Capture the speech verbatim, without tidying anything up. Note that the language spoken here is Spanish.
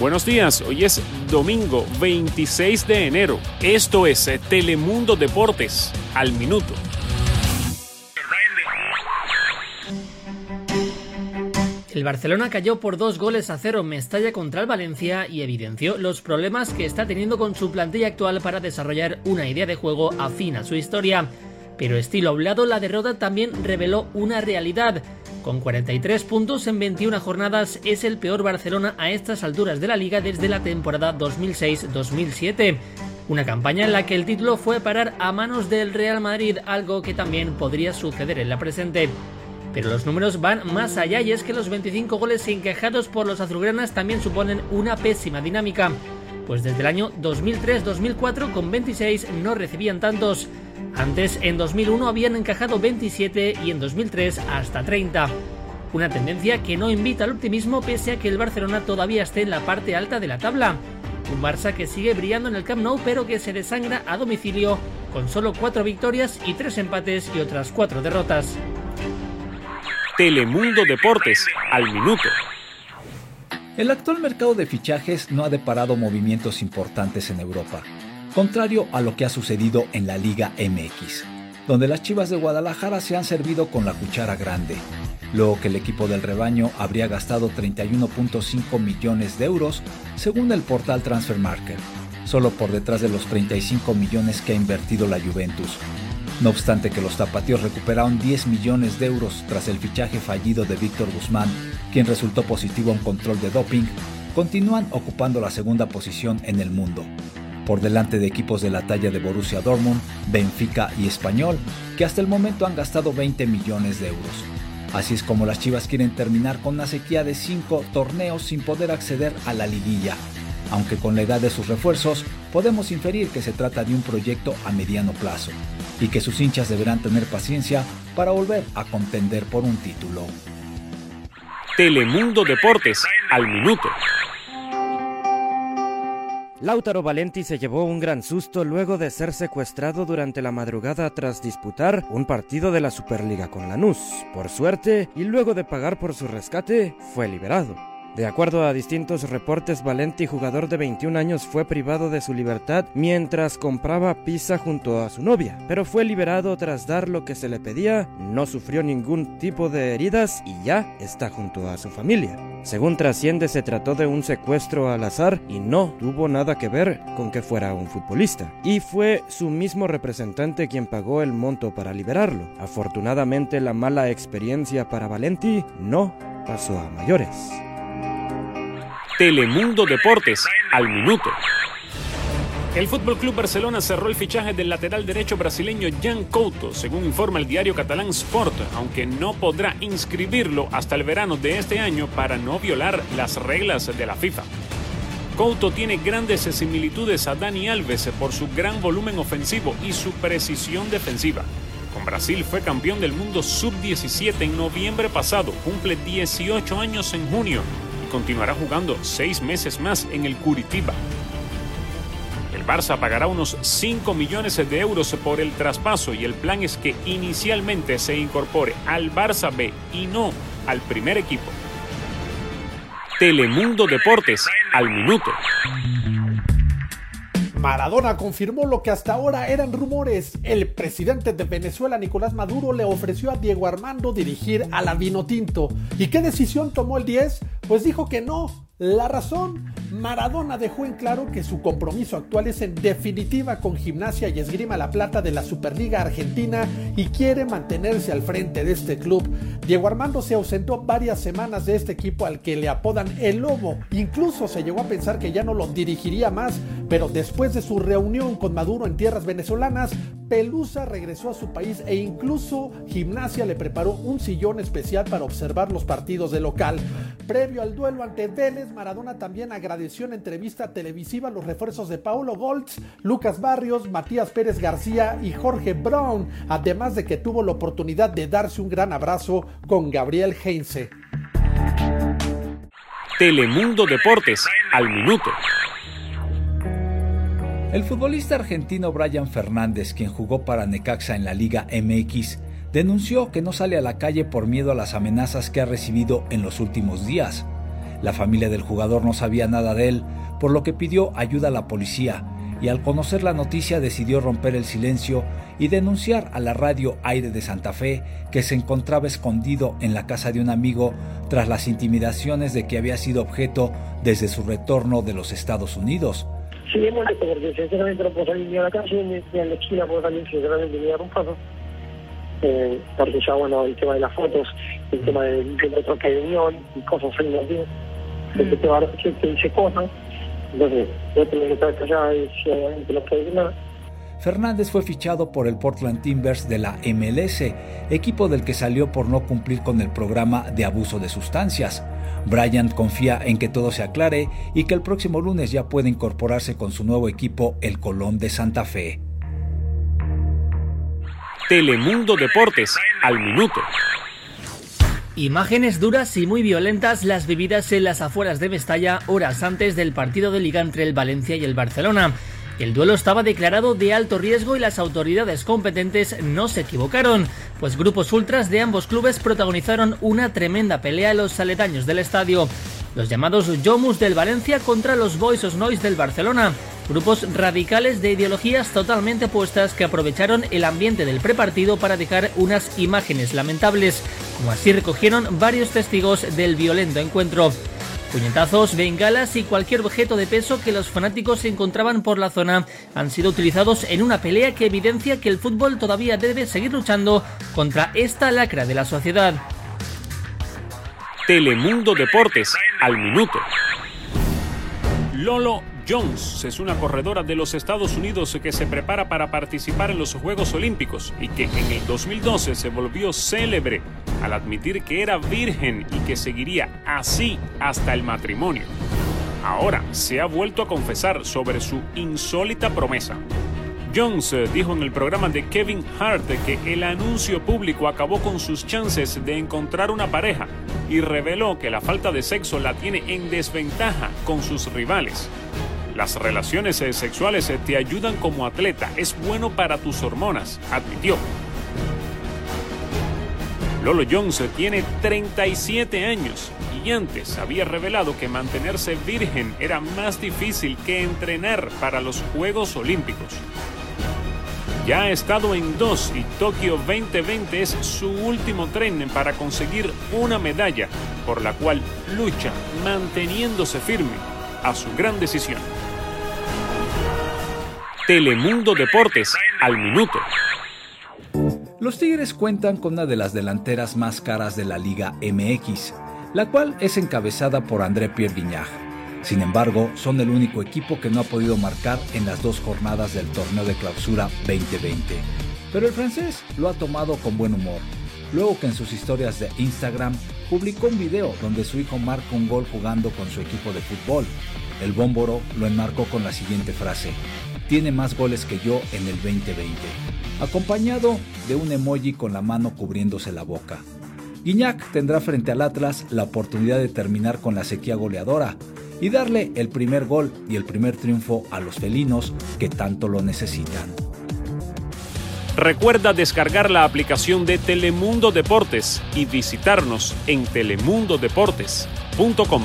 Buenos días, hoy es domingo veintiséis de enero. Esto es Telemundo Deportes al minuto. El Barcelona cayó por dos goles a cero en Mestalla contra el Valencia y evidenció los problemas que está teniendo con su plantilla actual para desarrollar una idea de juego afín a su historia. Pero estilo hablado, la derrota también reveló una realidad. Con cuarenta y tres puntos en veintiuna jornadas es el peor Barcelona a estas alturas de la Liga desde la temporada dos mil seis dos mil siete. Una campaña en la que el título fue parar a manos del Real Madrid, algo que también podría suceder en la presente. Pero los números van más allá, y es que los veinticinco goles encajados por los azulgranas también suponen una pésima dinámica, pues desde el año dos mil tres dos mil cuatro con veintiséis no recibían tantos. Antes, en dos mil uno habían encajado veintisiete y en dos mil tres hasta treinta. Una tendencia que no invita al optimismo pese a que el Barcelona todavía esté en la parte alta de la tabla. Un Barça que sigue brillando en el Camp Nou pero que se desangra a domicilio con solo cuatro victorias y tres empates y otras cuatro derrotas. Telemundo Deportes al minuto. El actual mercado de fichajes no ha deparado movimientos importantes en Europa, contrario a lo que ha sucedido en la Liga M X, donde las Chivas de Guadalajara se han servido con la cuchara grande, luego que el equipo del rebaño habría gastado treinta y uno punto cinco millones de euros según el portal Transfermarkt, solo por detrás de los treinta y cinco millones que ha invertido la Juventus. No obstante que los tapatíos recuperaron diez millones de euros tras el fichaje fallido de Víctor Guzmán, quien resultó positivo a un control de doping, continúan ocupando la segunda posición en el mundo, por delante de equipos de la talla de Borussia Dortmund, Benfica y Español, que hasta el momento han gastado veinte millones de euros. Así es como las Chivas quieren terminar con una sequía de cinco torneos sin poder acceder a la liguilla, aunque con la edad de sus refuerzos podemos inferir que se trata de un proyecto a mediano plazo y que sus hinchas deberán tener paciencia para volver a contender por un título. Telemundo Deportes al minuto. Lautaro Valenti se llevó un gran susto luego de ser secuestrado durante la madrugada tras disputar un partido de la Superliga con Lanús. Por suerte, y luego de pagar por su rescate, fue liberado. De acuerdo a distintos reportes, Valenti, jugador de veintiún años, fue privado de su libertad mientras compraba pizza junto a su novia, pero fue liberado tras dar lo que se le pedía, no sufrió ningún tipo de heridas y ya está junto a su familia. Según trasciende, se trató de un secuestro al azar y no tuvo nada que ver con que fuera un futbolista, y fue su mismo representante quien pagó el monto para liberarlo. Afortunadamente, la mala experiencia para Valenti no pasó a mayores. Telemundo Deportes al minuto. El F C Barcelona cerró el fichaje del lateral derecho brasileño Gian Couto, según informa el diario catalán Sport, aunque no podrá inscribirlo hasta el verano de este año para no violar las reglas de la FIFA. Couto tiene grandes similitudes a Dani Alves por su gran volumen ofensivo y su precisión defensiva. Con Brasil fue campeón del mundo sub diecisiete en noviembre pasado, cumple dieciocho años en junio. Continuará jugando seis meses más en el Curitiba. El Barça pagará unos cinco millones de euros por el traspaso y el plan es que inicialmente se incorpore al Barça B y no al primer equipo. Telemundo Deportes al minuto. Maradona confirmó lo que hasta ahora eran rumores. El presidente de Venezuela, Nicolás Maduro, le ofreció a Diego Armando dirigir a la Vinotinto. ¿Y qué decisión tomó el diez? Pues dijo que no. La razón, Maradona dejó en claro que su compromiso actual es en definitiva con Gimnasia y Esgrima La Plata de la Superliga Argentina y quiere mantenerse al frente de este club. Diego Armando se ausentó varias semanas de este equipo al que le apodan el Lobo. Incluso se llegó a pensar que ya no lo dirigiría más, pero después de su reunión con Maduro en tierras venezolanas, Pelusa regresó a su país e incluso Gimnasia le preparó un sillón especial para observar los partidos de local. Previo al duelo ante Vélez, Maradona también agradeció en entrevista televisiva los refuerzos de Paulo Goltz, Lucas Barrios, Matías Pérez García y Jorge Brown, además de que tuvo la oportunidad de darse un gran abrazo con Gabriel Heinze. Telemundo Deportes al minuto. El futbolista argentino Bryan Fernández, quien jugó para Necaxa en la Liga M X, denunció que no sale a la calle por miedo a las amenazas que ha recibido en los últimos días. La familia del jugador no sabía nada de él, por lo que pidió ayuda a la policía, y al conocer la noticia decidió romper el silencio y denunciar a la radio Aire de Santa Fe que se encontraba escondido en la casa de un amigo tras las intimidaciones de que había sido objeto desde su retorno de los Estados Unidos. Sí, es molesto porque sinceramente no puedo salir ni a la calle ni a la esquina, puedo salir sinceramente ni a dar un paso, eh, porque ya bueno, el tema de las fotos, el tema de la troca de unión y cosas así, ¿no? El tema de que dice cosas. Entonces, yo tengo que estar callado y sinceramente no puedo decir nada. Fernández fue fichado por el Portland Timbers de la M L S, equipo del que salió por no cumplir con el programa de abuso de sustancias. Bryan confía en que todo se aclare y que el próximo lunes ya puede incorporarse con su nuevo equipo, el Colón de Santa Fe. Telemundo Deportes, al minuto. Imágenes duras y muy violentas las vividas en las afueras de Mestalla horas antes del partido de Liga entre el Valencia y el Barcelona. El duelo estaba declarado de alto riesgo y las autoridades competentes no se equivocaron, pues grupos ultras de ambos clubes protagonizaron una tremenda pelea en los aledaños del estadio. Los llamados Yomus del Valencia contra los Boys of Noise del Barcelona, grupos radicales de ideologías totalmente opuestas que aprovecharon el ambiente del prepartido para dejar unas imágenes lamentables, como así recogieron varios testigos del violento encuentro. Puñetazos, bengalas y cualquier objeto de peso que los fanáticos encontraban por la zona han sido utilizados en una pelea que evidencia que el fútbol todavía debe seguir luchando contra esta lacra de la sociedad. Telemundo Deportes, al minuto. Lolo Jones es una corredora de los Estados Unidos que se prepara para participar en los Juegos Olímpicos y que en el dos mil doce se volvió célebre al admitir que era virgen y que seguiría así hasta el matrimonio. Ahora se ha vuelto a confesar sobre su insólita promesa. Jones dijo en el programa de Kevin Hart que el anuncio público acabó con sus chances de encontrar una pareja y reveló que la falta de sexo la tiene en desventaja con sus rivales. Las relaciones sexuales te ayudan como atleta, es bueno para tus hormonas, admitió. Lolo Jones tiene treinta y siete años y antes había revelado que mantenerse virgen era más difícil que entrenar para los Juegos Olímpicos. Ya ha estado en dos y Tokio veinte veinte es su último tren para conseguir una medalla, por la cual lucha manteniéndose firme a su gran decisión. Telemundo Deportes, al minuto. Los Tigres cuentan con una de las delanteras más caras de la Liga M X, la cual es encabezada por André Pierre Guignac. Sin embargo, son el único equipo que no ha podido marcar en las dos jornadas del torneo de clausura veinte veinte. Pero el francés lo ha tomado con buen humor, luego que en sus historias de Instagram publicó un video donde su hijo marca un gol jugando con su equipo de fútbol. El bómboro lo enmarcó con la siguiente frase: tiene más goles que yo en el veinte veinte, acompañado de un emoji con la mano cubriéndose la boca. Guignac tendrá frente al Atlas la oportunidad de terminar con la sequía goleadora y darle el primer gol y el primer triunfo a los felinos que tanto lo necesitan. Recuerda descargar la aplicación de Telemundo Deportes y visitarnos en telemundo deportes punto com.